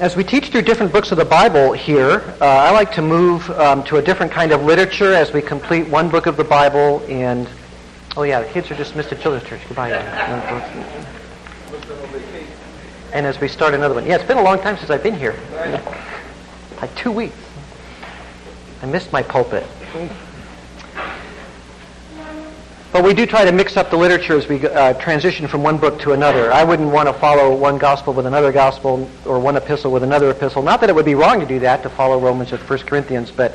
As we teach through different books of the Bible here, I like to move to a different kind of literature as we complete one book of the Bible. And the kids are dismissed to children's church. Goodbye. And as we start another one. Yeah, it's been a long time since I've been here. Like 2 weeks. I missed my pulpit. But we do try to mix up the literature as we transition from one book to another. I wouldn't want to follow one gospel with another gospel or one epistle with another epistle. Not that it would be wrong to do that, to follow Romans or 1 Corinthians, but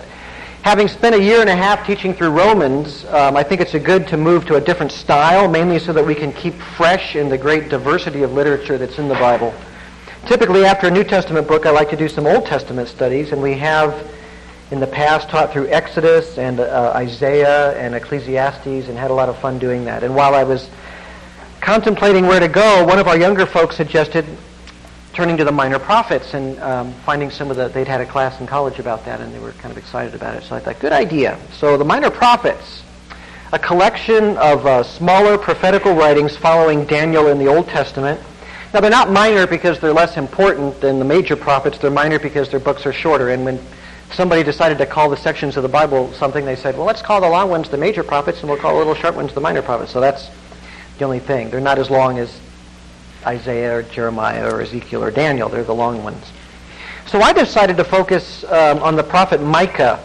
having spent a year and a half teaching through Romans, I think it's good to move to a different style, mainly so that we can keep fresh in the great diversity of literature that's in the Bible. Typically, after a New Testament book, I like to do some Old Testament studies, and we have in the past taught through Exodus and Isaiah and Ecclesiastes and had a lot of fun doing that. And while I was contemplating where to go, one of our younger folks suggested turning to the minor prophets and finding some of the... They'd had a class in college about that and they were kind of excited about it. So I thought, good idea. So the minor prophets, a collection of smaller prophetical writings following Daniel in the Old Testament. Now they're not minor because they're less important than the major prophets. They're minor because their books are shorter, and when somebody decided to call the sections of the Bible something, they said, well, let's call the long ones the major prophets and we'll call the little short ones the minor prophets. So that's the only thing. They're not as long as Isaiah or Jeremiah or Ezekiel or Daniel. They're the long ones. So I decided to focus on the prophet Micah.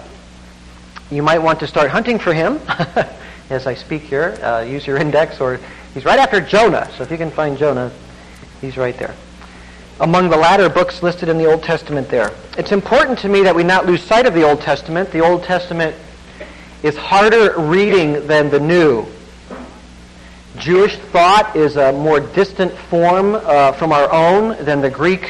You might want to start hunting for him as I speak here. Use your index, or he's right after Jonah. So if you can find Jonah, he's right there, among the latter books listed in the Old Testament there. It's important to me that we not lose sight of the Old Testament. The Old Testament is harder reading than the New. Jewish thought is a more distant form from our own than the Greek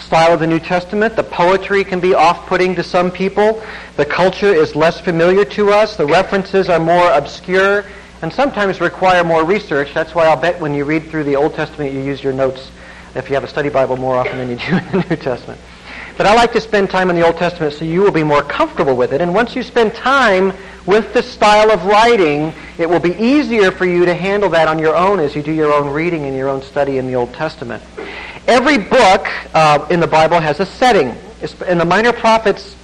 style of the New Testament. The poetry can be off-putting to some people. The culture is less familiar to us. The references are more obscure and sometimes require more research. That's why I'll bet when you read through the Old Testament, you use your notes if you have a study Bible more often than you do in the New Testament. But I like to spend time in the Old Testament so you will be more comfortable with it. And once you spend time with this style of writing, it will be easier for you to handle that on your own as you do your own reading and your own study in the Old Testament. Every book in the Bible has a setting. In the minor prophets,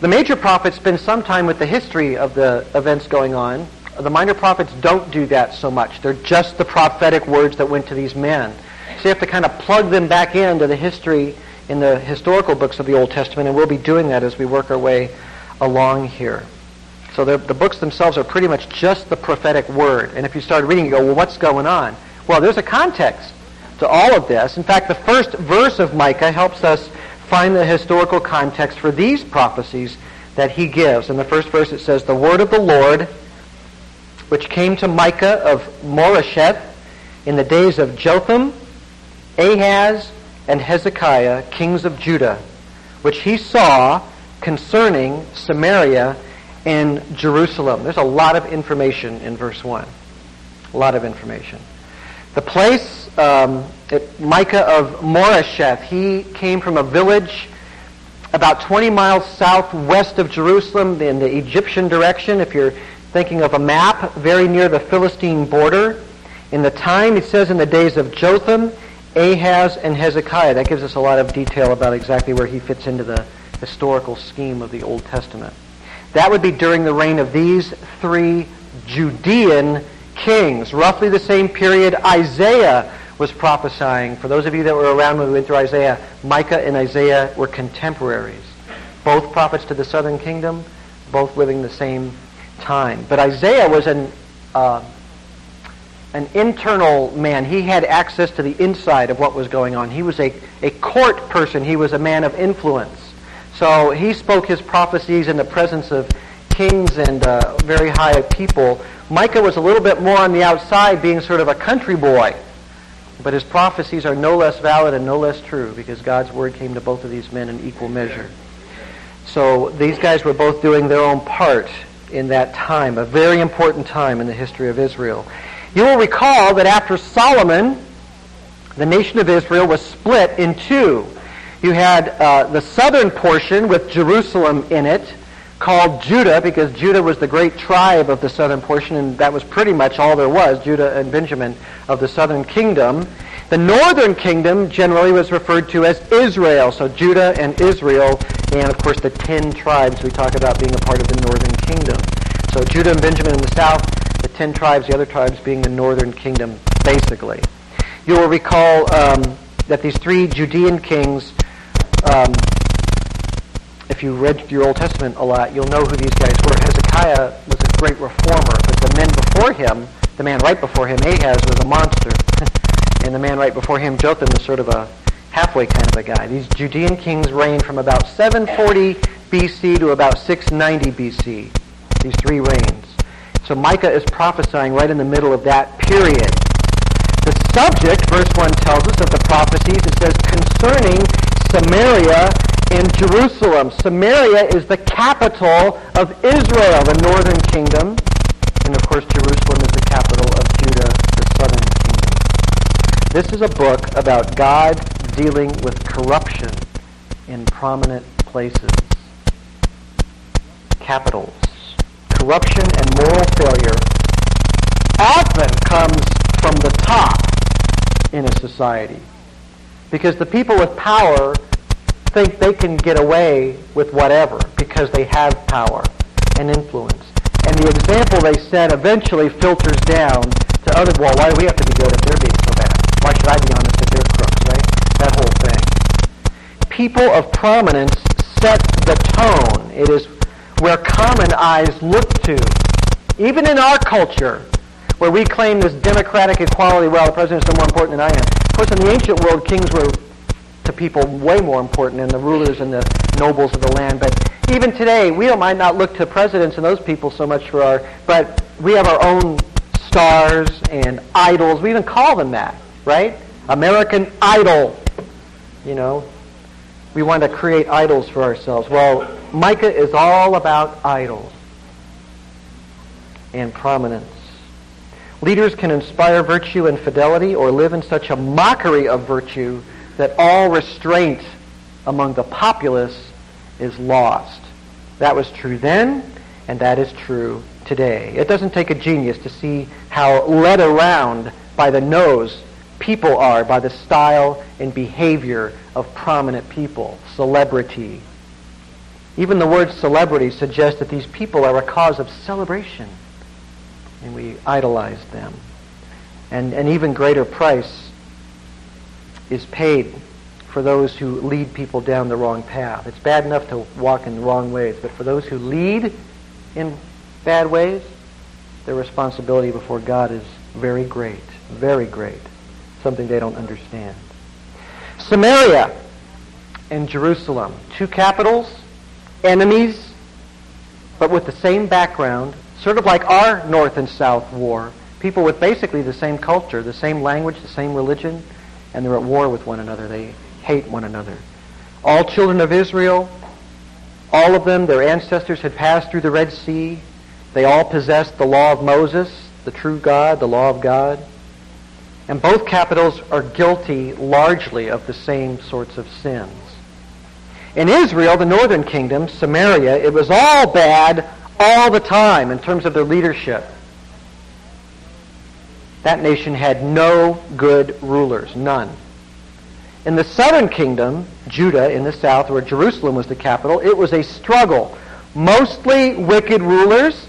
the major prophets spend some time with the history of the events going on. The minor prophets don't do that so much. They're just the prophetic words that went to these men. So you have to kind of plug them back into the history in the historical books of the Old Testament, and we'll be doing that as we work our way along here. So the books themselves are pretty much just the prophetic word. And if you start reading, you go, well, what's going on? Well, there's a context to all of this. In fact, the first verse of Micah helps us find the historical context for these prophecies that he gives. In the first verse it says, "The word of the Lord, which came to Micah of Moresheth in the days of Jotham, Ahaz, and Hezekiah, kings of Judah, which he saw concerning Samaria and Jerusalem." There's a lot of information in verse 1. A lot of information. The place, Micah of Moresheth, he came from a village about 20 miles southwest of Jerusalem in the Egyptian direction, if you're thinking of a map, very near the Philistine border. In the time, it says, in the days of Jotham, Ahaz, and Hezekiah. That gives us a lot of detail about exactly where he fits into the historical scheme of the Old Testament. That would be during the reign of these three Judean kings. Roughly the same period Isaiah was prophesying. For those of you that were around when we went through Isaiah, Micah and Isaiah were contemporaries. Both prophets to the southern kingdom, both living the same time. But Isaiah was an internal man. He had access to the inside of what was going on. He was a court person. He was a man of influence. So he spoke his prophecies in the presence of kings and very high people. Micah was a little bit more on the outside, being sort of a country boy. But his prophecies are no less valid and no less true, because God's word came to both of these men in equal measure. So these guys were both doing their own part in that time, a very important time in the history of Israel. You will recall that after Solomon, the nation of Israel was split in two. You had the southern portion with Jerusalem in it, called Judah, because Judah was the great tribe of the southern portion, and that was pretty much all there was, Judah and Benjamin of the southern kingdom. The northern kingdom generally was referred to as Israel, so Judah and Israel, and of course the 10 tribes we talk about being a part of the northern kingdom. So Judah and Benjamin in the south, the 10 tribes, the other tribes being the northern kingdom, basically. You will recall that these 3 Judean kings, if you read your Old Testament a lot, you'll know who these guys were. Hezekiah was a great reformer, but the men before him, the man right before him, Ahaz, was a monster. And the man right before him, Jotham, was sort of a halfway kind of a guy. These Judean kings reigned from about 740 B.C. to about 690 B.C., these 3 reigns. So Micah is prophesying right in the middle of that period. The subject, verse 1 tells us, of the prophecies, it says, concerning Samaria and Jerusalem. Samaria is the capital of Israel, the northern kingdom. And of course, Jerusalem is the capital of Judah, the southern kingdom. This is a book about God dealing with corruption in prominent places. Capitals. Corruption and moral failure often comes from the top in a society, because the people with power think they can get away with whatever because they have power and influence. And the example they set eventually filters down to others. Well, why do we have to be good if they're being so bad? Why should I be honest if they're crooks, right? That whole thing. People of prominence set the tone. It is where common eyes look to. Even in our culture, where we claim this democratic equality, well, the president's no more important than I am. Of course, in the ancient world, kings were to people way more important than the rulers and the nobles of the land. But even today, we might not look to presidents and those people so much for our, but we have our own stars and idols. We even call them that, right? American Idol. You know, we want to create idols for ourselves. Well, Micah is all about idols and prominence. Leaders can inspire virtue and fidelity, or live in such a mockery of virtue that all restraint among the populace is lost. That was true then, and that is true today. It doesn't take a genius to see how led around by the nose people are by the style and behavior of prominent people, celebrity. Even the word celebrity suggests that these people are a cause of celebration, and we idolize them. And an even greater price is paid for those who lead people down the wrong path. It's bad enough to walk in the wrong ways, but for those who lead in bad ways, their responsibility before God is very great, very great, something they don't understand. Samaria and Jerusalem, 2 capitals, enemies, but with the same background, sort of like our North and South war, people with basically the same culture, the same language, the same religion, and they're at war with one another. They hate one another. All children of Israel, all of them, their ancestors had passed through the Red Sea. They all possessed the law of Moses, the true God, the law of God. And both capitals are guilty largely of the same sorts of sins. In Israel, the northern kingdom, Samaria, it was all bad all the time in terms of their leadership. That nation had no good rulers, none. In the southern kingdom, Judah in the south, where Jerusalem was the capital, it was a struggle. Mostly wicked rulers,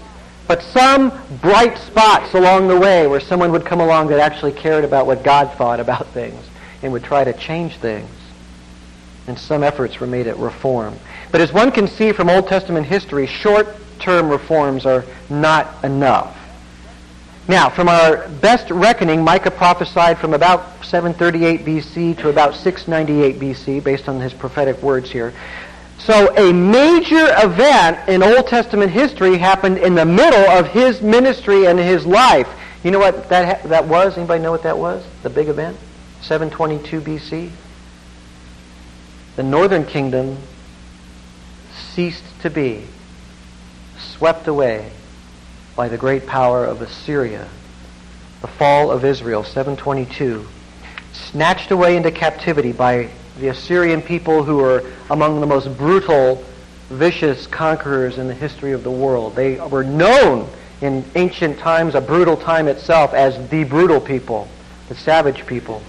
but some bright spots along the way where someone would come along that actually cared about what God thought about things and would try to change things. And some efforts were made at reform. But as one can see from Old Testament history, short-term reforms are not enough. Now, from our best reckoning, Micah prophesied from about 738 BC to about 698 BC, based on his prophetic words here. So a major event in Old Testament history happened in the middle of his ministry and his life. You know what that was? Anybody know what that was? The big event? 722 BC? The northern kingdom ceased to be, swept away by the great power of Assyria. The fall of Israel, 722, snatched away into captivity by the Assyrian people, who were among the most brutal, vicious conquerors in the history of the world. They were known in ancient times, a brutal time itself, as the brutal people, the savage people.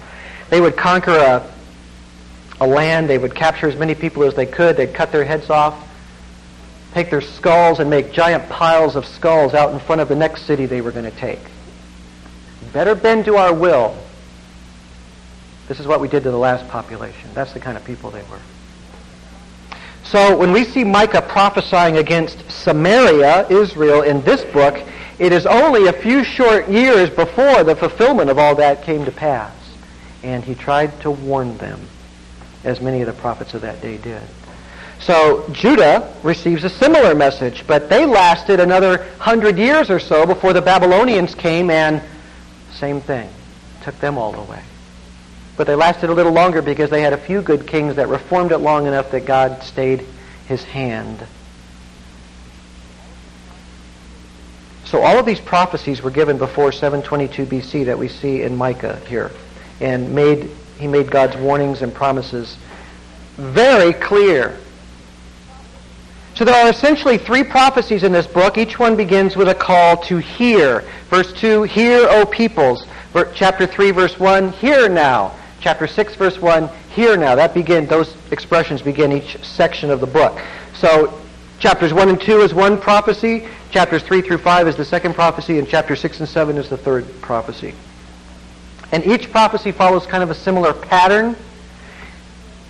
They would conquer a land. They would capture as many people as they could. They'd cut their heads off, take their skulls, and make giant piles of skulls out in front of the next city they were going to take. Better bend to our will. This is what we did to the last population. That's the kind of people they were. So when we see Micah prophesying against Samaria, Israel, in this book, it is only a few short years before the fulfillment of all that came to pass. And he tried to warn them, as many of the prophets of that day did. So Judah receives a similar message, but they lasted another 100 years or so before the Babylonians came, and same thing, took them all away. But they lasted a little longer because they had a few good kings that reformed it long enough that God stayed his hand. So all of these prophecies were given before 722 BC that we see in Micah here. And he made God's warnings and promises very clear. So there are essentially three prophecies in this book. Each one begins with a call to hear. Verse 2, hear, O peoples. Chapter 3, verse 1, hear now. Chapter 6, verse 1, hear now. Those expressions begin each section of the book. So chapters 1 and 2 is one prophecy. Chapters 3 through 5 is the second prophecy. And chapters 6 and 7 is the third prophecy. And each prophecy follows kind of a similar pattern.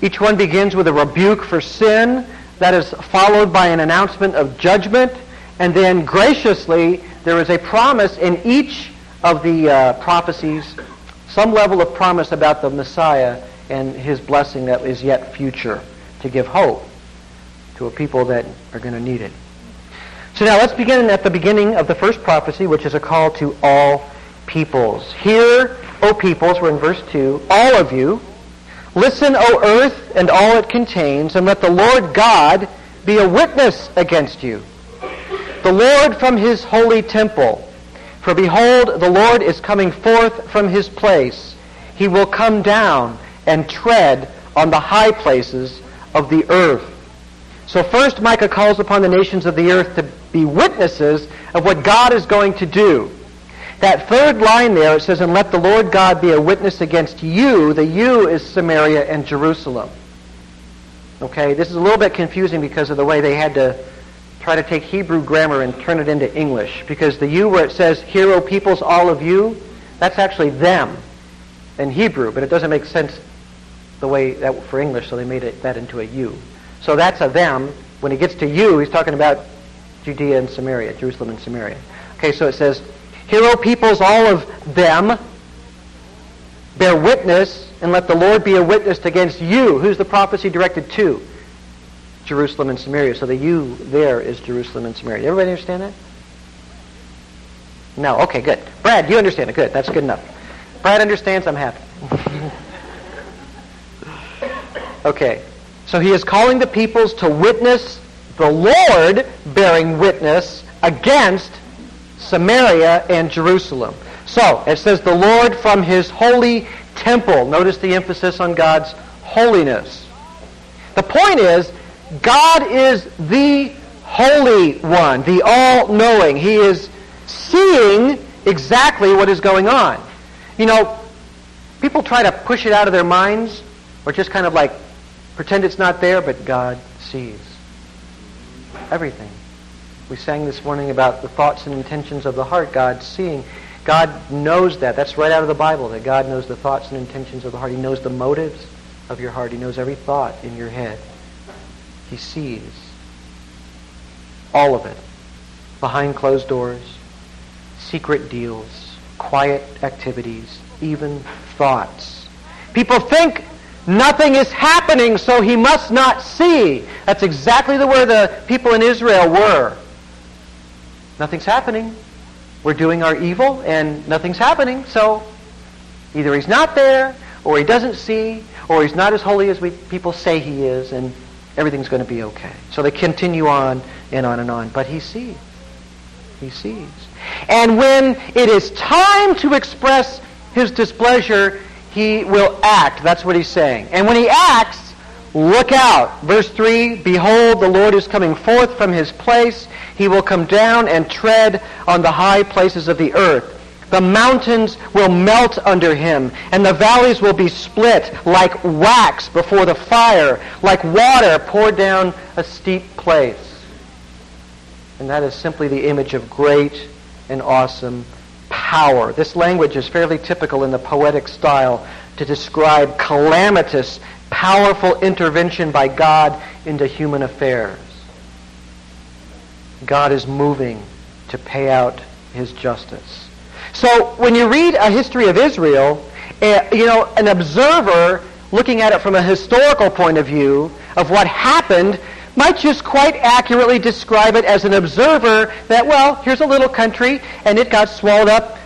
Each one begins with a rebuke for sin. That is followed by an announcement of judgment. And then graciously, there is a promise in each of the prophecies, some level of promise about the Messiah and his blessing that is yet future, to give hope to a people that are going to need it. So now let's begin at the beginning of the first prophecy, which is a call to all peoples. Hear, O peoples, we're in verse 2, all of you. Listen, O earth, and all it contains, and let the Lord God be a witness against you, the Lord from his holy temple. For behold, the Lord is coming forth from his place. He will come down and tread on the high places of the earth. So first, Micah calls upon the nations of the earth to be witnesses of what God is going to do. That third line there, it says, and let the Lord God be a witness against you. The you is Samaria and Jerusalem. Okay, this is a little bit confusing because of the way they had to try to take Hebrew grammar and turn it into English. Because the you where it says, hear, O peoples, all of you, that's actually them in Hebrew. But it doesn't make sense the way that for English, so they made that into a you. So that's a them. When it gets to you, he's talking about Judea and Samaria, Jerusalem and Samaria. Okay, so it says, hear, O peoples, all of them, bear witness, and let the Lord be a witness against you. Who's the prophecy directed to? Jerusalem and Samaria. So the you there is Jerusalem and Samaria. Everybody understand that? No? Okay, good. Brad, you understand it. Good. That's good enough. Brad understands. I'm happy. Okay. So he is calling the peoples to witness the Lord bearing witness against Samaria and Jerusalem. So, it says the Lord from his holy temple. Notice the emphasis on God's holiness. The point is, God is the Holy One, the all-knowing. He is seeing exactly what is going on. You know, people try to push it out of their minds, or just kind of like pretend it's not there, but God sees everything. We sang this morning about the thoughts and intentions of the heart, God seeing. God knows that. That's right out of the Bible, that God knows the thoughts and intentions of the heart. He knows the motives of your heart. He knows every thought in your head. He sees all of it. Behind closed doors, secret deals, quiet activities, even thoughts. People think nothing is happening, so he must not see. That's exactly where the people in Israel were. Nothing's happening. We're doing our evil and nothing's happening. So either he's not there, or he doesn't see, or he's not as holy as people say he is, and everything's going to be okay. So they continue on and on and on. But he sees. He sees. And when it is time to express his displeasure, he will act. That's what he's saying. And when he acts, look out. Verse 3, behold, the Lord is coming forth from his place. He will come down and tread on the high places of the earth. The mountains will melt under him, and the valleys will be split like wax before the fire, like water poured down a steep place. And that is simply the image of great and awesome power. This language is fairly typical in the poetic style to describe calamitous, powerful intervention by God into human affairs. God is moving to pay out his justice. So when you read a history of Israel, an observer looking at it from a historical point of view of what happened might just quite accurately describe it as an observer that, well, here's a little country, and it got swallowed up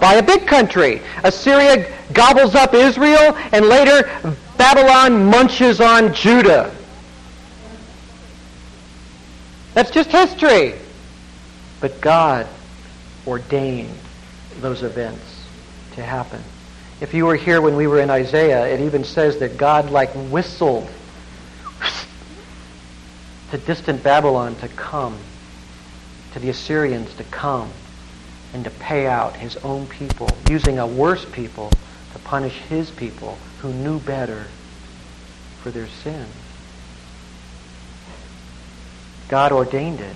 by a big country. Assyria gobbles up Israel, and later Babylon munches on Judah. That's just history. But God ordained those events to happen. If you were here when we were in Isaiah, it even says that God like whistled to distant Babylon to come, to the Assyrians to come, and to pay out his own people, using a worse people to punish his people who knew better for their sin. God ordained it.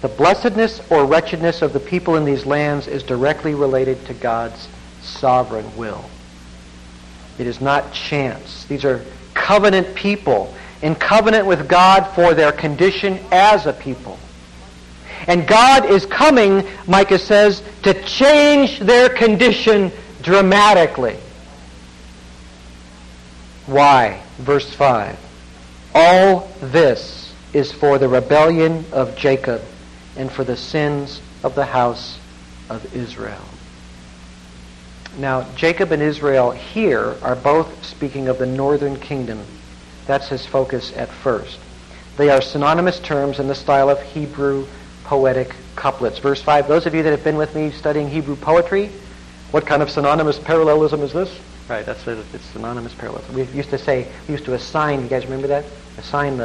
The blessedness or wretchedness of the people in these lands is directly related to God's sovereign will. It is not chance. These are covenant people in covenant with God for their condition as a people. And God is coming, Micah says, to change their condition dramatically. Why? Verse 5. All this is for the rebellion of Jacob and for the sins of the house of Israel. Now, Jacob and Israel here are both speaking of the northern kingdom. That's his focus at first. They are synonymous terms in the style of Hebrew poetic couplets. Verse 5, those of you that have been with me studying Hebrew poetry, what kind of synonymous parallelism is this? Right, it's synonymous parallelism. We used to assign, you guys remember that? Assign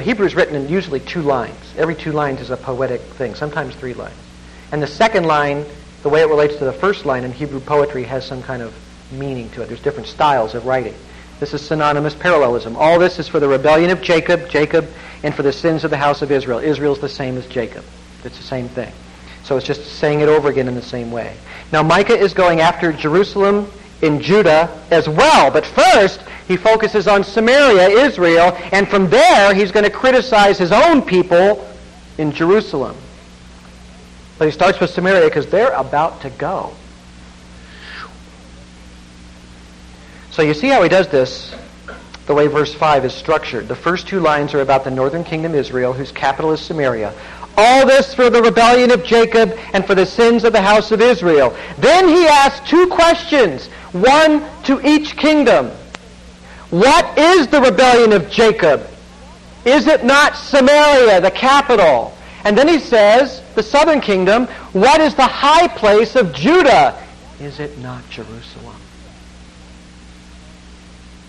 Hebrew's written in usually two lines. Every two lines is a poetic thing, sometimes three lines. And the second line, the way it relates to the first line in Hebrew poetry, has some kind of meaning to it. There's different styles of writing. This is synonymous parallelism. All this is for the rebellion of Jacob, and for the sins of the house of Israel. Israel's the same as Jacob. It's the same thing. So it's just saying it over again in the same way. Now Micah is going after Jerusalem and Judah as well, but first he focuses on Samaria, Israel, and from there he's going to criticize his own people in Jerusalem. But he starts with Samaria because they're about to go. So you see how he does this, the way verse 5 is structured. The first two lines are about the northern kingdom Israel, whose capital is Samaria. All this for the rebellion of Jacob and for the sins of the house of Israel. Then he asks two questions, one to each kingdom. What is the rebellion of Jacob? Is it not Samaria, the capital? And then he says, the southern kingdom, what is the high place of Judah? Is it not Jerusalem?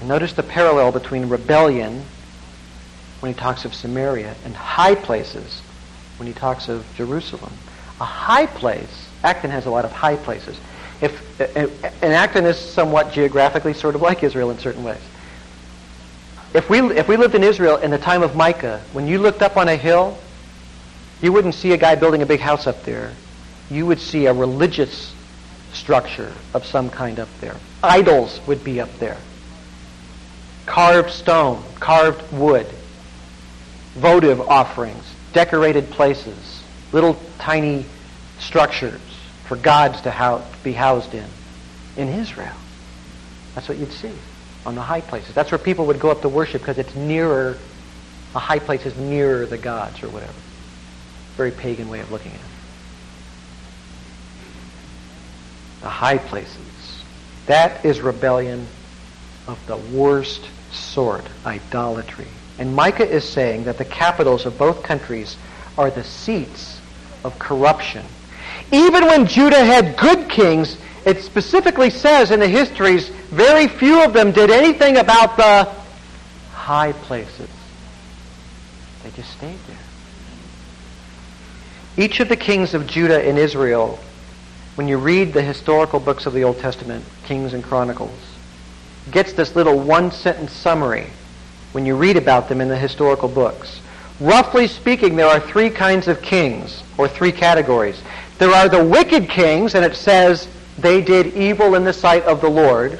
Notice the parallel between rebellion when he talks of Samaria and high places when he talks of Jerusalem. A high place, Acton has a lot of high places. And Acton is somewhat geographically sort of like Israel in certain ways. If we lived in Israel in the time of Micah, when you looked up on a hill, you wouldn't see a guy building a big house up there. You would see a religious structure of some kind up there. Idols would be up there. Carved stone, carved wood, votive offerings, decorated places, little tiny structures for gods to be housed in Israel. That's what you'd see on the high places. That's where people would go up to worship because it's nearer, a high place is nearer the gods or whatever. Very pagan way of looking at it. The high places. That is rebellion of the worst sort, idolatry. And Micah is saying that the capitals of both countries are the seats of corruption. Even when Judah had good kings, it specifically says in the histories, very few of them did anything about the high places. They just stayed there. Each of the kings of Judah and Israel, when you read the historical books of the Old Testament, Kings and Chronicles, gets this little one-sentence summary when you read about them in the historical books. Roughly speaking, there are three kinds of kings, or three categories. There are the wicked kings, and it says they did evil in the sight of the Lord,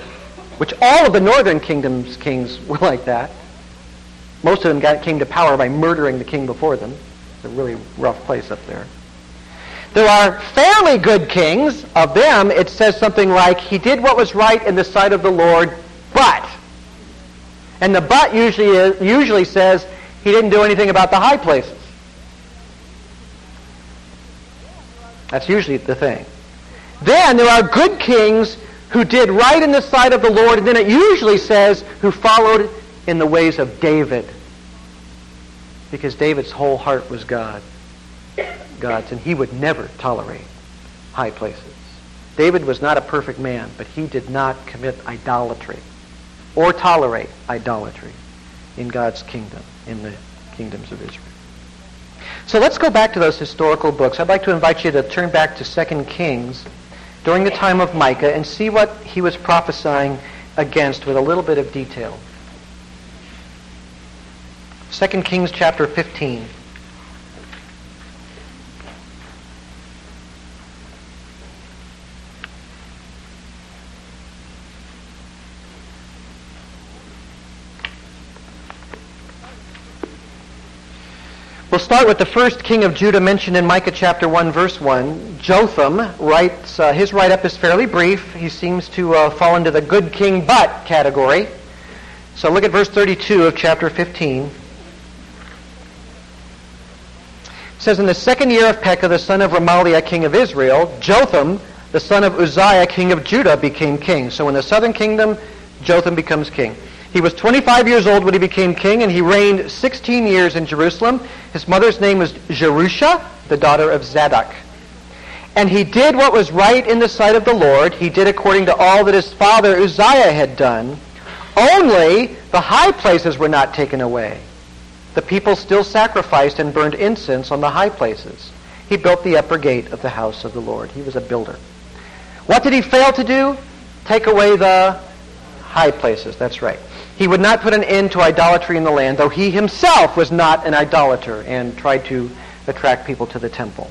which all of the northern kingdom's kings were like that. Most of them came to power by murdering the king before them. It's a really rough place up there. There are fairly good kings. Of them, it says something like, he did what was right in the sight of the Lord, but. And the but usually says, he didn't do anything about the high places. That's usually the thing. Then there are good kings who did right in the sight of the Lord, and then it usually says, who followed in the ways of David. Because David's whole heart was God's, and he would never tolerate high places. David was not a perfect man, but he did not commit idolatry or tolerate idolatry in God's kingdom, in the kingdoms of Israel. So let's go back to those historical books. I'd like to invite you to turn back to 2 Kings during the time of Micah and see what he was prophesying against with a little bit of detail. 2 Kings chapter 15. We'll start with the first king of Judah mentioned in Micah chapter 1, verse 1. Jotham writes, his write-up is fairly brief. He seems to fall into the good king but category. So look at verse 32 of chapter 15. It says, in the second year of Pekah, the son of Remaliah, king of Israel, Jotham, the son of Uzziah, king of Judah, became king. So in the southern kingdom, Jotham becomes king. He was 25 years old when he became king, and he reigned 16 years in Jerusalem. His mother's name was Jerusha, the daughter of Zadok. And he did what was right in the sight of the Lord. He did according to all that his father Uzziah had done. Only the high places were not taken away. The people still sacrificed and burned incense on the high places. He built the upper gate of the house of the Lord. He was a builder. What did he fail to do? Take away the high places. That's right. He would not put an end to idolatry in the land, though he himself was not an idolater and tried to attract people to the temple.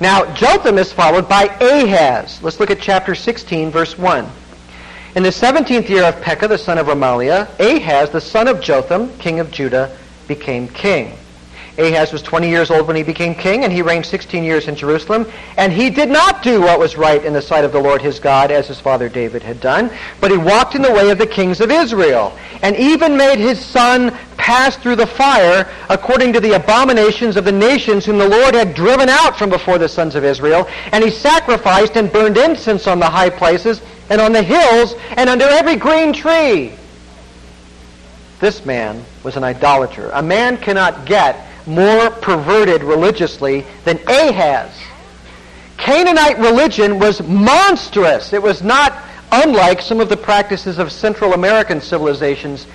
Now, Jotham is followed by Ahaz. Let's look at chapter 16, verse 1. In the 17th year of Pekah, the son of Remaliah, Ahaz, the son of Jotham, king of Judah, became king. Ahaz was 20 years old when he became king, and he reigned 16 years in Jerusalem. And he did not do what was right in the sight of the Lord his God, as his father David had done, but he walked in the way of the kings of Israel, and even made his son pass through the fire according to the abominations of the nations whom the Lord had driven out from before the sons of Israel. And he sacrificed and burned incense on the high places, and on the hills, and under every green tree. This man was an idolater. A man cannot get more perverted religiously than Ahaz. Canaanite religion was monstrous. It was not unlike some of the practices of Central American civilizations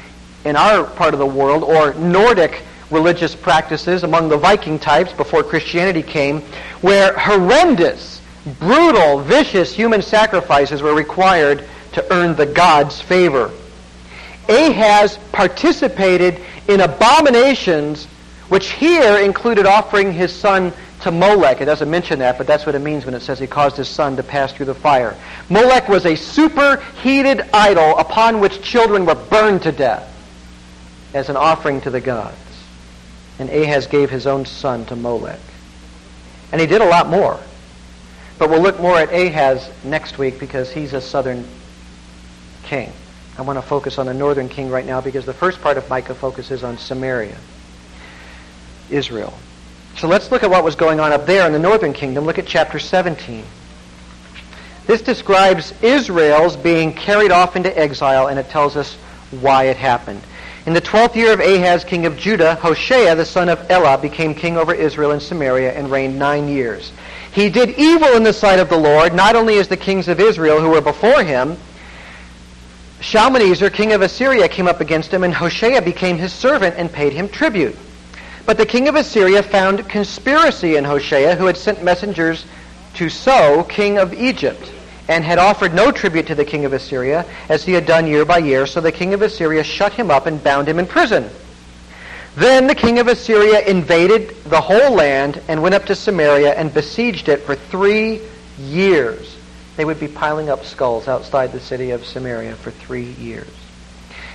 in our part of the world, or Nordic religious practices among the Viking types before Christianity came, where horrendous, brutal, vicious human sacrifices were required to earn the gods' favor. Ahaz participated in abominations which here included offering his son to Molech. It doesn't mention that, but that's what it means when it says he caused his son to pass through the fire. Molech was a superheated idol upon which children were burned to death as an offering to the gods. And Ahaz gave his own son to Molech. And he did a lot more. But we'll look more at Ahaz next week because he's a southern king. I want to focus on the northern king right now because the first part of Micah focuses on Samaria, Israel. So let's look at what was going on up there in the northern kingdom. Look at chapter 17. This describes Israel's being carried off into exile, and it tells us why it happened. In the 12th year of Ahaz, king of Judah, Hoshea, the son of Elah, became king over Israel and Samaria and reigned 9 years. He did evil in the sight of the Lord, not only as the kings of Israel who were before him. Shalmaneser, king of Assyria, came up against him, and Hoshea became his servant and paid him tribute. But the king of Assyria found conspiracy in Hoshea, who had sent messengers to So, king of Egypt, and had offered no tribute to the king of Assyria, as he had done year by year. So the king of Assyria shut him up and bound him in prison. Then the king of Assyria invaded the whole land and went up to Samaria and besieged it for 3 years. They would be piling up skulls outside the city of Samaria for 3 years.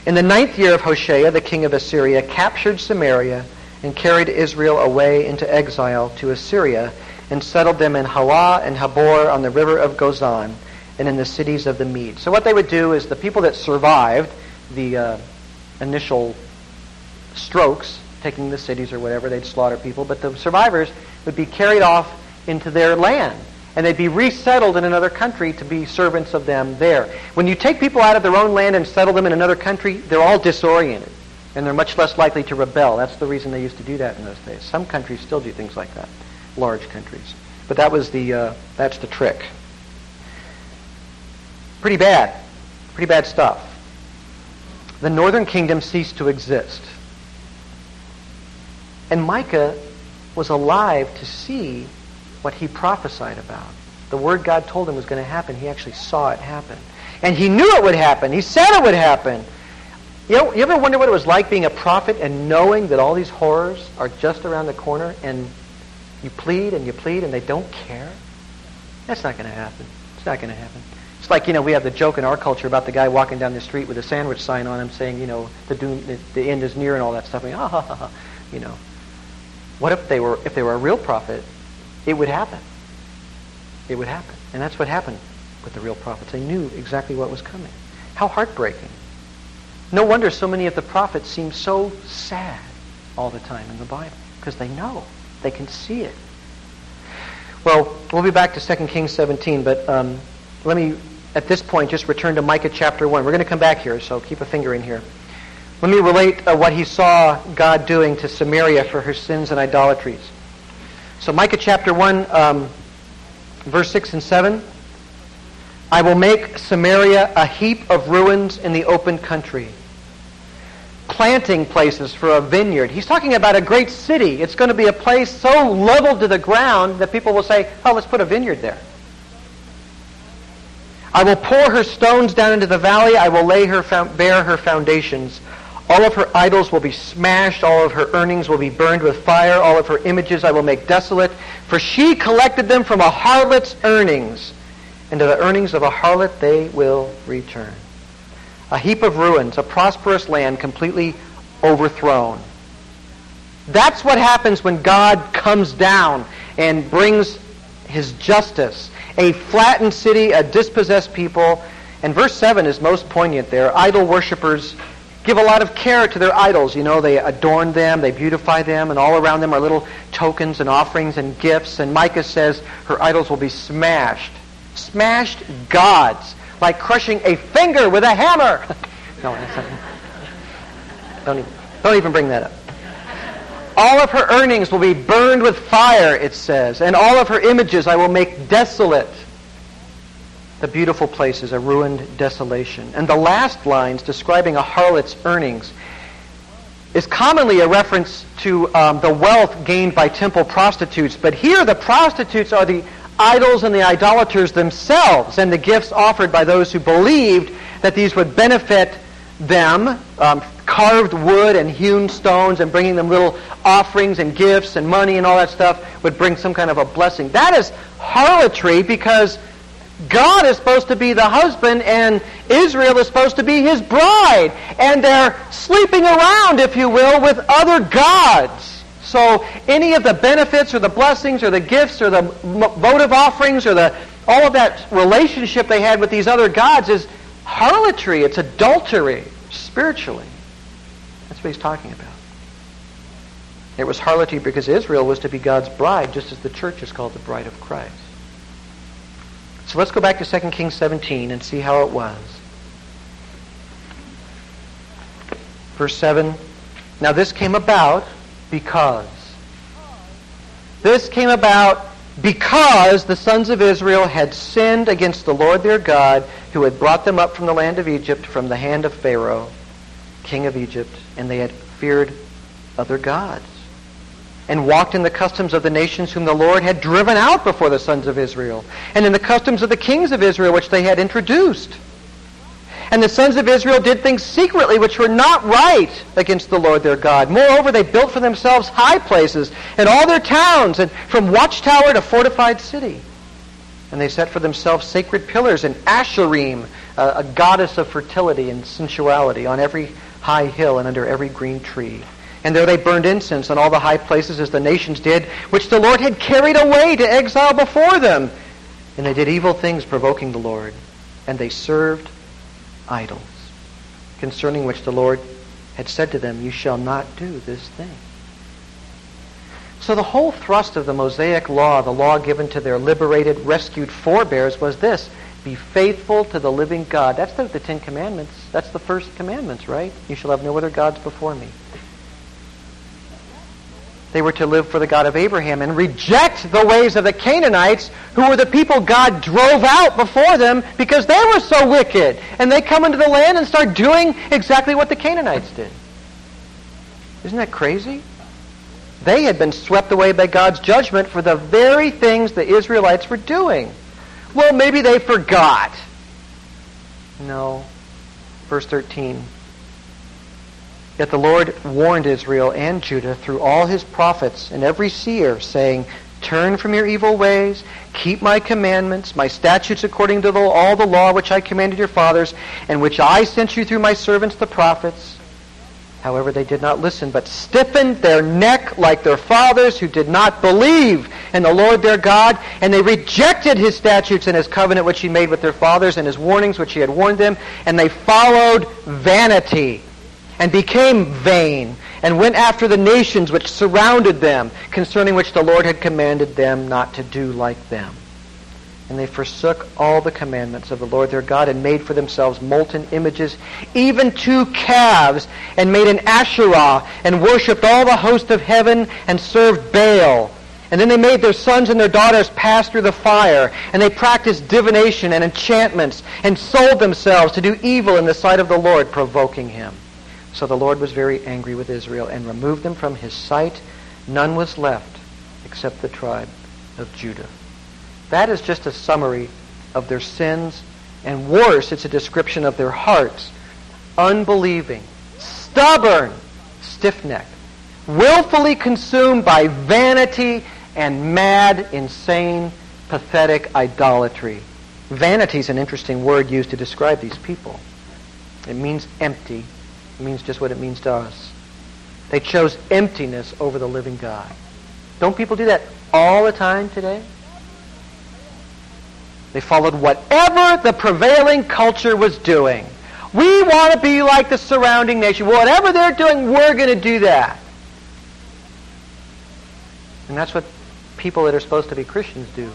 In the 9th year of Hoshea, the king of Assyria captured Samaria and carried Israel away into exile to Assyria and settled them in Halah and Habor on the river of Gozan and in the cities of the Medes. So what they would do is the people that survived the initial strokes, taking the cities or whatever, they'd slaughter people, but the survivors would be carried off into their land, and they'd be resettled in another country to be servants of them there. When you take people out of their own land and settle them in another country, they're all disoriented, and they're much less likely to rebel. That's the reason they used to do that in those days. Some countries still do things like that, large countries. But that was that's the trick. Pretty bad stuff. The northern kingdom ceased to exist. And Micah was alive to see what he prophesied about. The word God told him was going to happen, he actually saw it happen. And he knew it would happen. He said it would happen. You know, you ever wonder what it was like being a prophet and knowing that all these horrors are just around the corner, and you plead and they don't care? That's not going to happen. It's not going to happen. It's like, you know, we have the joke in our culture about the guy walking down the street with a sandwich sign on him saying, you know, the end is near and all that stuff. I mean, ha ha ha ha, you know. What if they were a real prophet, it would happen. It would happen. And that's what happened with the real prophets. They knew exactly what was coming. How heartbreaking. No wonder so many of the prophets seem so sad all the time in the Bible, because they know. They can see it. Well, we'll be back to 2 Kings 17, but let me, at this point, just return to Micah chapter 1. We're going to come back here, so keep a finger in here. Let me relate what he saw God doing to Samaria for her sins and idolatries. So Micah chapter 1, verse 6 and 7. I will make Samaria a heap of ruins in the open country, planting places for a vineyard. He's talking about a great city. It's going to be a place so leveled to the ground that people will say, oh, let's put a vineyard there. I will pour her stones down into the valley. I will lay her bare her foundations. All of her idols will be smashed. All of her earnings will be burned with fire. All of her images I will make desolate. For she collected them from a harlot's earnings. And to the earnings of a harlot they will return. A heap of ruins, a prosperous land completely overthrown. That's what happens when God comes down and brings his justice. A flattened city, a dispossessed people. And verse 7 is most poignant there. Idol worshippers give a lot of care to their idols. You know, they adorn them, they beautify them, and all around them are little tokens and offerings and gifts. And Micah says her idols will be smashed. Smashed gods, like crushing a finger with a hammer. No, that's not, don't even bring that up. All of her earnings will be burned with fire, it says, and all of her images I will make desolate. The beautiful place is a ruined desolation. And the last lines describing a harlot's earnings is commonly a reference to the wealth gained by temple prostitutes, but here the prostitutes are the idols and the idolaters themselves, and the gifts offered by those who believed that these would benefit them, carved wood and hewn stones, and bringing them little offerings and gifts and money and all that stuff would bring some kind of a blessing. That is harlotry, because God is supposed to be the husband and Israel is supposed to be his bride, and they're sleeping around, if you will, with other gods. So any of the benefits or the blessings or the gifts or the votive offerings or the all of that relationship they had with these other gods is harlotry. It's adultery spiritually. That's what he's talking about. It was harlotry because Israel was to be God's bride, just as the church is called the bride of Christ. So let's go back to 2 Kings 17 and see how it was. Verse 7. Now this came about because. This came about because the sons of Israel had sinned against the Lord their God, who had brought them up from the land of Egypt, from the hand of Pharaoh, king of Egypt, and they had feared other gods. and walked in the customs of the nations whom the Lord had driven out before the sons of Israel, and in the customs of the kings of Israel which they had introduced. And the sons of Israel did things secretly which were not right against the Lord their God. Moreover, they built for themselves high places in all their towns, and from watchtower to fortified city. And they set for themselves sacred pillars and Asherim, a goddess of fertility and sensuality, on every high hill and under every green tree. And there they burned incense on all the high places as the nations did, which the Lord had carried away to exile before them. And they did evil things, provoking the Lord. And they served idols, concerning which the Lord had said to them, "You shall not do this thing." So the whole thrust of the Mosaic law, the law given to their liberated, rescued forebears, was this: be faithful to the living God. That's the Ten Commandments. That's the first commandments, right? You shall have no other gods before me. They were to live for the God of Abraham and reject the ways of the Canaanites, who were the people God drove out before them because they were so wicked. And they come into the land and start doing exactly what the Canaanites did. Isn't that crazy? They had been swept away by God's judgment for the very things the Israelites were doing. Well, maybe they forgot. No. Verse 13. Yet the Lord warned Israel and Judah through all his prophets and every seer, saying, "Turn from your evil ways, keep my commandments, my statutes according to all the law which I commanded your fathers, and which I sent you through my servants the prophets." However, they did not listen, but stiffened their neck like their fathers, who did not believe in the Lord their God, and they rejected his statutes and his covenant which he made with their fathers, and his warnings which he had warned them, and they followed vanity and became vain, and went after the nations which surrounded them, concerning which the Lord had commanded them not to do like them. And they forsook all the commandments of the Lord their God, and made for themselves molten images, even two calves, and made an Asherah, and worshipped all the host of heaven, and served Baal. And then they made their sons and their daughters pass through the fire, and they practiced divination and enchantments, and sold themselves to do evil in the sight of the Lord, provoking him. So the Lord was very angry with Israel and removed them from his sight. None was left except the tribe of Judah. That is just a summary of their sins, and worse, it's a description of their hearts. Unbelieving, stubborn, stiff-necked, willfully consumed by vanity and mad, insane, pathetic idolatry. Vanity is an interesting word used to describe these people. It means empty. It means just what it means to us. They chose emptiness over the living God. Don't people do that all the time today? They followed whatever the prevailing culture was doing. We want to be like the surrounding nation. Whatever they're doing, we're going to do that. And that's what people that are supposed to be Christians do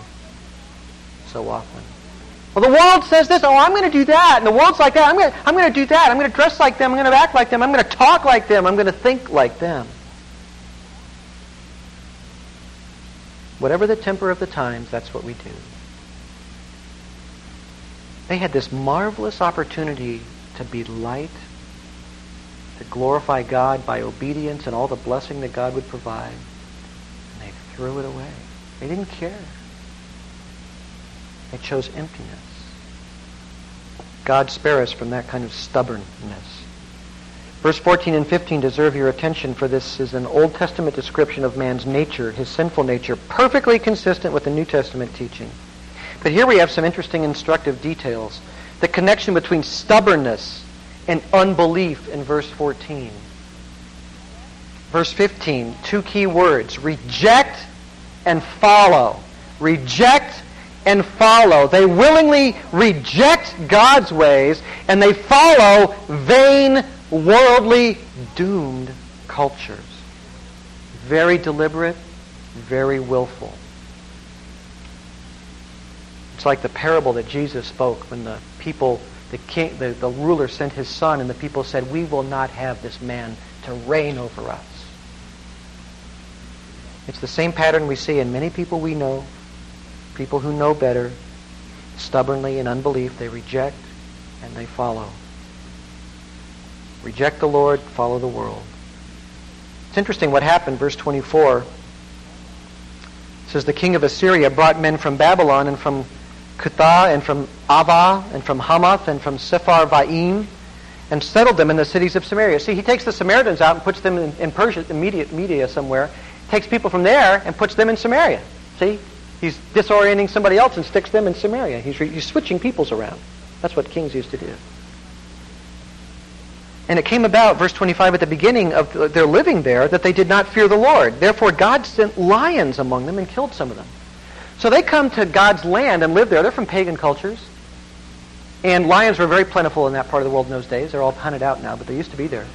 so often. Well, the world says this, oh, I'm going to do that. And the world's like that, I'm going to do that. I'm going to dress like them. I'm going to act like them. I'm going to talk like them. I'm going to think like them. Whatever the temper of the times, that's what we do. They had this marvelous opportunity to be light, to glorify God by obedience and all the blessing that God would provide. And they threw it away. They didn't care. They chose emptiness. God spare us from that kind of stubbornness. Verse 14 and 15 deserve your attention, for this is an Old Testament description of man's nature, his sinful nature, perfectly consistent with the New Testament teaching. But here we have some interesting instructive details. The connection between stubbornness and unbelief in verse 14. Verse 15, two key words: reject and follow. Reject and follow. They willingly reject God's ways, and they follow vain, worldly, doomed cultures. Very deliberate, very willful. It's like the parable that Jesus spoke when the people, the ruler sent his son, and the people said, "We will not have this man to reign over us." It's the same pattern we see in many people we know. People who know better, stubbornly in unbelief, they reject and they follow. Reject the Lord, follow the world. It's interesting what happened, verse 24. says, the king of Assyria brought men from Babylon and from Cuthah and from Ava and from Hamath and from Sepharvaim and settled them in the cities of Samaria. See, he takes the Samaritans out and puts them in Persia, Media somewhere, takes people from there and puts them in Samaria. See, he's disorienting somebody else and sticks them in Samaria. He's switching peoples around. That's what kings used to do. And it came about, verse 25, at the beginning of their living there, that they did not fear the Lord. Therefore God sent lions among them and killed some of them. So they come to God's land and live there. They're from pagan cultures. And lions were very plentiful in that part of the world in those days. They're all hunted out now, but they used to be there.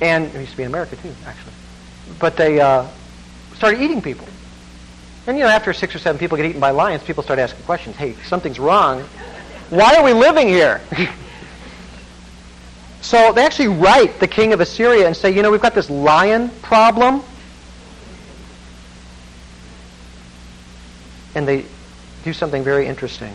And they used to be in America too, actually. But they started eating people. And you know, after 6 or 7 people get eaten by lions, people start asking questions. Hey, something's wrong. Why are we living here? So they actually write the king of Assyria and say, you know, we've got this lion problem. And they do something very interesting.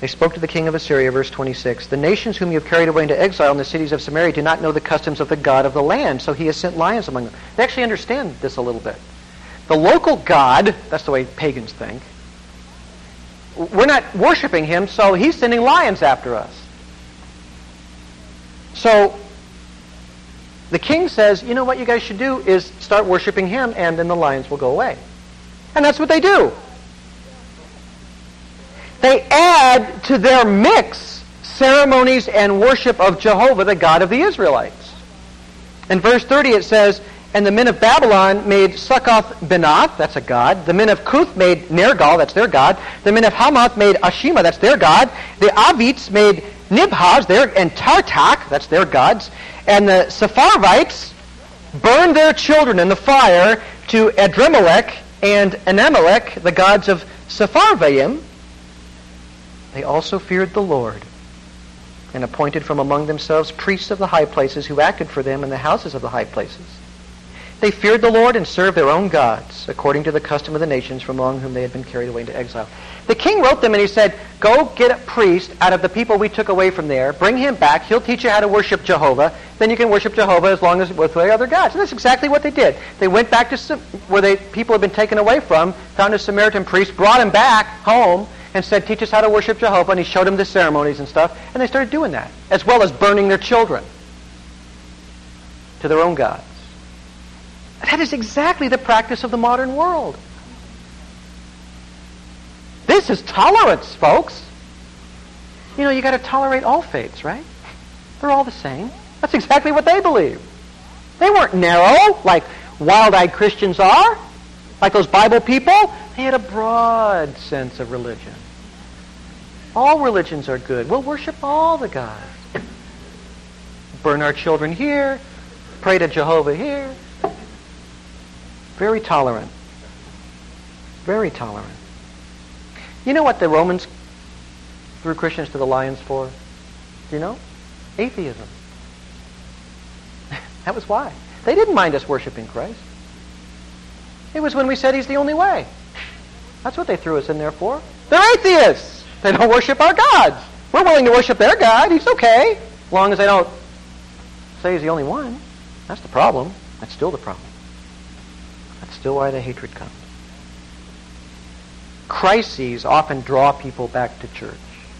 They spoke to the king of Assyria, verse 26. The nations whom you have carried away into exile in the cities of Samaria do not know the customs of the God of the land, so he has sent lions among them. They actually understand this a little bit. The local God, that's the way pagans think, we're not worshiping him, so he's sending lions after us. So the king says, you know what you guys should do is start worshiping him, and then the lions will go away. And that's what they do. They add to their mix ceremonies and worship of Jehovah, the God of the Israelites. In verse 30 it says, and the men of Babylon made Succoth-Benoth, that's a god. The men of Cuth made Nergal, that's their god. The men of Hamath made Ashima, that's their god. The Avites made Nibhaz, and Tartak, that's their gods. And the Sepharvites burned their children in the fire to Adremelech and Anamelech, the gods of Sepharvaim. They also feared the Lord and appointed from among themselves priests of the high places who acted for them in the houses of the high places. They feared the Lord and served their own gods according to the custom of the nations from among whom they had been carried away into exile. The king wrote them and he said, go get a priest out of the people we took away from there, bring him back, he'll teach you how to worship Jehovah, then you can worship Jehovah as long as with their other gods. And that's exactly what they did. They went back to where people had been taken away from, found a Samaritan priest, brought him back home, and said, teach us how to worship Jehovah, and he showed them the ceremonies and stuff, and they started doing that, as well as burning their children to their own gods. That is exactly the practice of the modern world. This is tolerance, folks. You know, you got to tolerate all faiths, right? They're all the same. That's exactly what they believe. They weren't narrow like wild-eyed Christians are, like those Bible people. They had a broad sense of religion. All religions are good. We'll worship all the gods. Burn our children here. Pray to Jehovah here. Very tolerant. Very tolerant. You know what the Romans threw Christians to the lions for? Do you know? Atheism. That was why. They didn't mind us worshiping Christ. It was when we said he's the only way. That's what they threw us in there for. They're atheists. They don't worship our gods. We're willing to worship their God. He's okay. As long as they don't say he's the only one. That's the problem. That's still the problem. Still why the hatred comes. Crises often draw people back to church,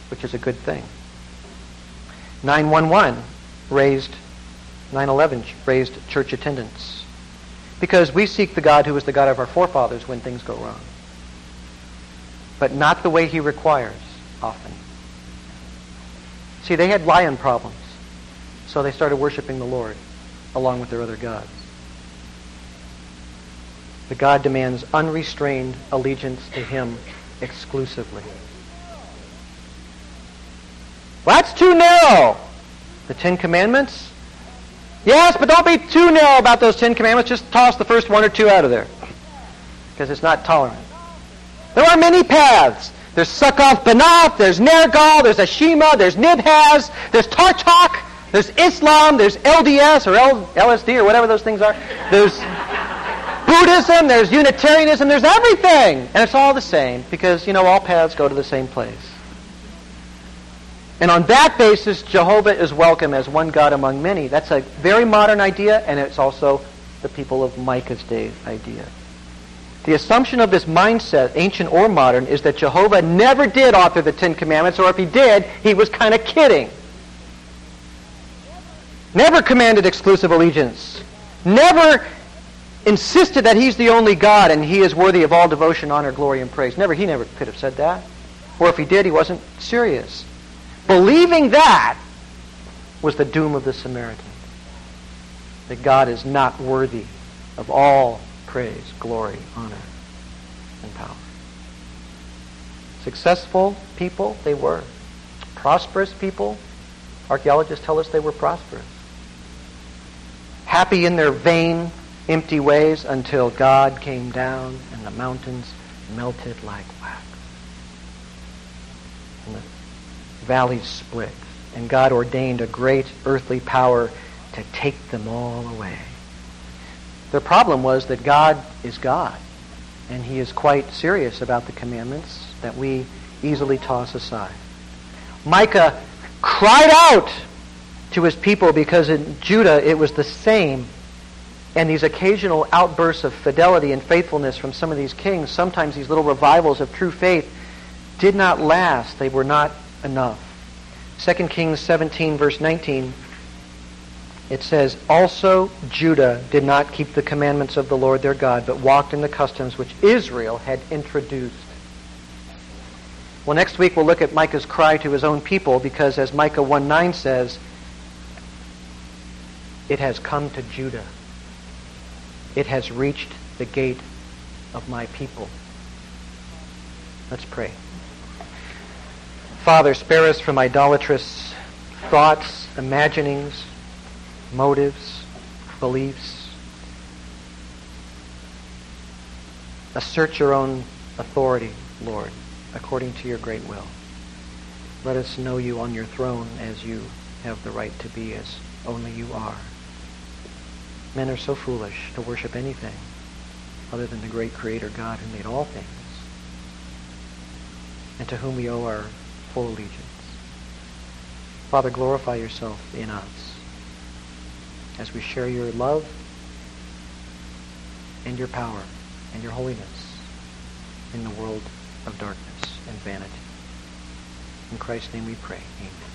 which is a good thing. 9/11 raised, 9/11 raised church attendance. Because we seek the God who is the God of our forefathers when things go wrong. But not the way he requires, often. See, they had lion problems. So they started worshiping the Lord along with their other gods. But God demands unrestrained allegiance to him exclusively. Well, that's too narrow. The 10 Commandments? Yes, but don't be too narrow about those 10 Commandments. Just toss the first 1 or 2 out of there. Because it's not tolerant. There are many paths. There's Succoth-Benoth, there's Nergal, there's Ashima, there's Nibhaz, there's Tartak, there's Islam, there's LDS or LSD or whatever those things are. There's Buddhism, there's Unitarianism, there's everything. And it's all the same because, you know, all paths go to the same place. And on that basis, Jehovah is welcome as one God among many. That's a very modern idea, and it's also the people of Micah's day idea. The assumption of this mindset, ancient or modern, is that Jehovah never did author the Ten Commandments, or if he did, he was kind of kidding. Never commanded exclusive allegiance. Never insisted that he's the only God and he is worthy of all devotion, honor, glory, and praise. Never, he never could have said that. Or if he did, he wasn't serious. Believing that was the doom of the Samaritan. That God is not worthy of all praise, glory, honor, and power. Successful people, they were. Prosperous people, archaeologists tell us they were prosperous. Happy in their vain, empty ways until God came down and the mountains melted like wax. And the valleys split. And God ordained a great earthly power to take them all away. Their problem was that God is God, and he is quite serious about the commandments that we easily toss aside. Micah cried out to his people because in Judah it was the same, and these occasional outbursts of fidelity and faithfulness from some of these kings, sometimes these little revivals of true faith, did not last. They were not enough. 2 Kings 17, verse 19, it says, "Also Judah did not keep the commandments of the Lord their God, but walked in the customs which Israel had introduced." Well, next week we'll look at Micah's cry to his own people, because as Micah 1:9 says, it has come to Judah. It has reached the gate of my people. Let's pray. Father, spare us from idolatrous thoughts, imaginings, motives, beliefs. Assert your own authority, Lord, according to your great will. Let us know you on your throne as you have the right to be, as only you are. Men are so foolish to worship anything other than the great Creator God who made all things and to whom we owe our full allegiance. Father, glorify yourself in us as we share your love and your power and your holiness in the world of darkness and vanity. In Christ's name we pray. Amen.